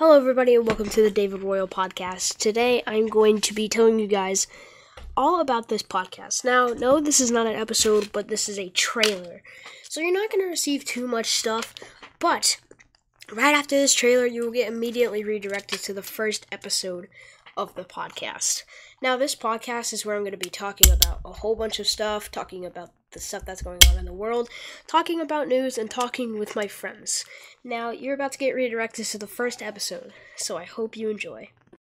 Hello everybody and welcome to the David Royal podcast. Today I'm going to be telling you guys all about this podcast. Now, no, this is not an episode, but this is a trailer. So you're not going to receive too much stuff, but right after this trailer, you will get immediately redirected to the first episode of the podcast. Now, this podcast is where I'm going to be talking about a whole bunch of stuff, talking about the stuff that's going on in the world, talking about news, and talking with my friends. Now, you're about to get redirected to the first episode, so I hope you enjoy.